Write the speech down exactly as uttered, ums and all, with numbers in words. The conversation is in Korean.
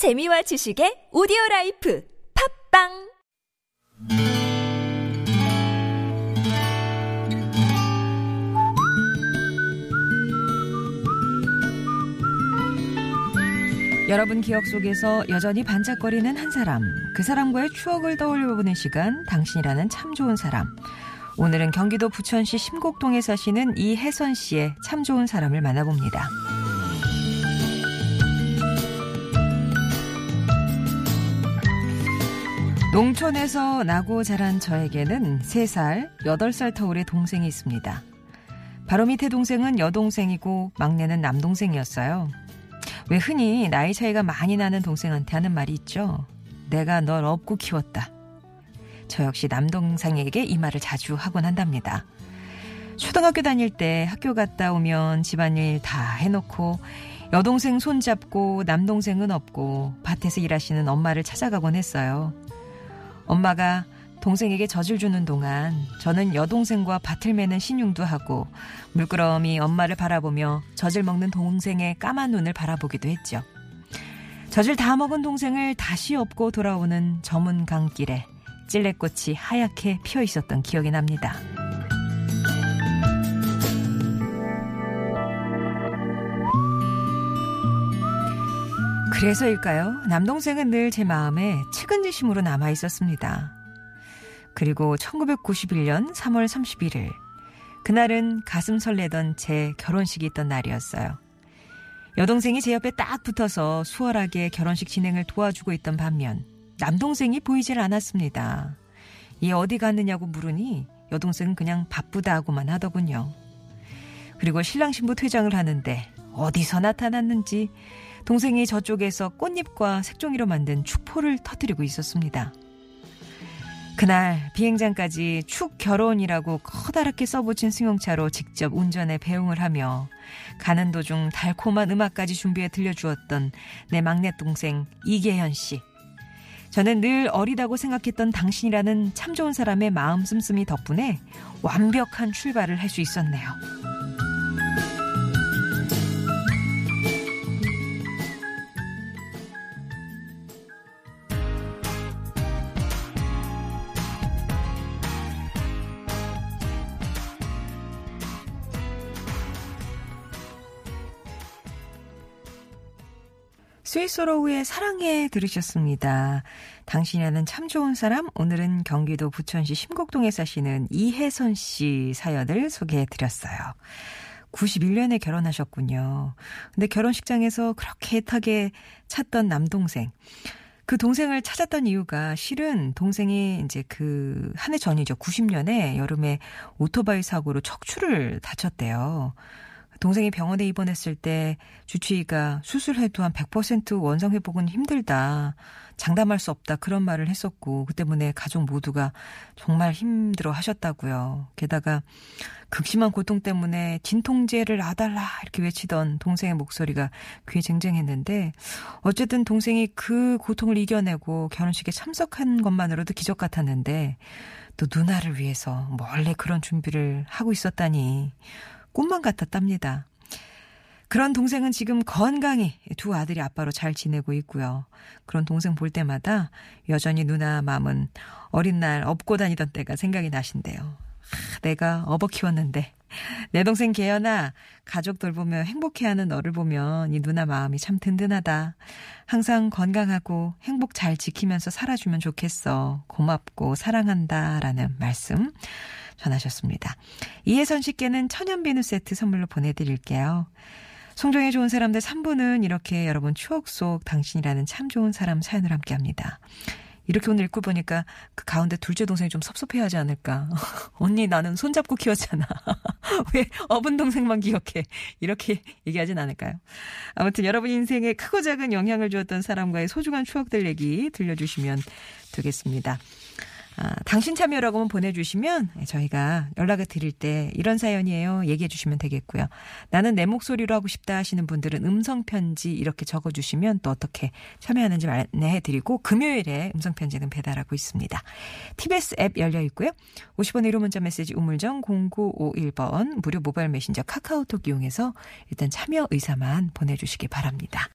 재미와 지식의 오디오라이프 팟빵 여러분 기억 속에서 여전히 반짝거리는 한 사람, 그 사람과의 추억을 떠올려보는 시간, 당신이라는 참 좋은 사람. 오늘은 경기도 부천시 심곡동에 사시는 이혜선 씨의 참 좋은 사람을 만나봅니다. 농촌에서 나고 자란 저에게는 세 살, 여덟 살 터울의 동생이 있습니다. 바로 밑에 동생은 여동생이고 막내는 남동생이었어요. 왜 흔히 나이 차이가 많이 나는 동생한테 하는 말이 있죠. 내가 널 업고 키웠다. 저 역시 남동생에게 이 말을 자주 하곤 한답니다. 초등학교 다닐 때 학교 갔다 오면 집안일 다 해놓고 여동생 손잡고 남동생은 업고 밭에서 일하시는 엄마를 찾아가곤 했어요. 엄마가 동생에게 젖을 주는 동안 저는 여동생과 밭을 매는 신용도 하고 물끄러미 엄마를 바라보며 젖을 먹는 동생의 까만 눈을 바라보기도 했죠. 젖을 다 먹은 동생을 다시 업고 돌아오는 저문 강길에 찔레꽃이 하얗게 피어 있었던 기억이 납니다. 그래서일까요? 남동생은 늘 제 마음에 측은지심으로 남아 있었습니다. 그리고 천구백구십일 년 삼월 삼십일 일, 그날은 가슴 설레던 제 결혼식이 있던 날이었어요. 여동생이 제 옆에 딱 붙어서 수월하게 결혼식 진행을 도와주고 있던 반면 남동생이 보이질 않았습니다. 얘 어디 갔느냐고 물으니 여동생은 그냥 바쁘다고만 하더군요. 그리고 신랑 신부 퇴장을 하는데 어디서 나타났는지 동생이 저쪽에서 꽃잎과 색종이로 만든 축포를 터뜨리고 있었습니다. 그날 비행장까지 축 결혼이라고 커다랗게 써붙인 승용차로 직접 운전에 배웅을 하며 가는 도중 달콤한 음악까지 준비해 들려주었던 내 막내 동생 이계현 씨. 저는 늘 어리다고 생각했던 당신이라는 참 좋은 사람의 마음 씀씀이 덕분에 완벽한 출발을 할 수 있었네요. 스위스로우의 사랑해 들으셨습니다. 당신이라는 참 좋은 사람, 오늘은 경기도 부천시 심곡동에 사시는 이혜선 씨 사연을 소개해드렸어요. 구십일 년에 결혼하셨군요. 근데 결혼식장에서 그렇게 애타게 찾던 남동생. 그 동생을 찾았던 이유가 실은 동생이 이제 그 한 해 전이죠. 구십 년에 여름에 오토바이 사고로 척추를 다쳤대요. 동생이 병원에 입원했을 때 주치의가 수술해도 한 백 퍼센트 원상 회복은 힘들다. 장담할 수 없다. 그런 말을 했었고 그 때문에 가족 모두가 정말 힘들어 하셨다고요. 게다가 극심한 고통 때문에 진통제를 놔달라 이렇게 외치던 동생의 목소리가 귀에 쟁쟁했는데 어쨌든 동생이 그 고통을 이겨내고 결혼식에 참석한 것만으로도 기적 같았는데 또 누나를 위해서 멀리 그런 준비를 하고 있었다니 꿈만 같았답니다. 그런 동생은 지금 건강히 두 아들이 아빠로 잘 지내고 있고요. 그런 동생 볼 때마다 여전히 누나 마음은 어린 날 업고 다니던 때가 생각이 나신대요. 아, 내가 업어 키웠는데 내 동생 계현아 가족 돌보며 행복해하는 너를 보면 이 누나 마음이 참 든든하다. 항상 건강하고 행복 잘 지키면서 살아주면 좋겠어. 고맙고 사랑한다라는 말씀 전하셨습니다. 이혜선 씨께는 천연비누 세트 선물로 보내드릴게요. 송정의 좋은 사람들 삼 부는 이렇게 여러분 추억 속 당신이라는 참 좋은 사람 사연을 함께합니다. 이렇게 오늘 읽고 보니까 그 가운데 둘째 동생이 좀 섭섭해하지 않을까. 언니 나는 손잡고 키웠잖아. 왜 어분 동생만 기억해. 이렇게 얘기하진 않을까요. 아무튼 여러분 인생에 크고 작은 영향을 주었던 사람과의 소중한 추억들 얘기 들려주시면 되겠습니다. 아, 당신 참여라고만 보내주시면 저희가 연락을 드릴 때 이런 사연이에요 얘기해 주시면 되겠고요. 나는 내 목소리로 하고 싶다 하시는 분들은 음성편지 이렇게 적어주시면 또 어떻게 참여하는지 안내해드리고 금요일에 음성편지는 배달하고 있습니다. 티비에스 앱 열려 있고요. 오십 원의 일 호 문자 메시지 우물정 공구오일 번 무료 모바일 메신저 카카오톡 이용해서 일단 참여 의사만 보내주시기 바랍니다.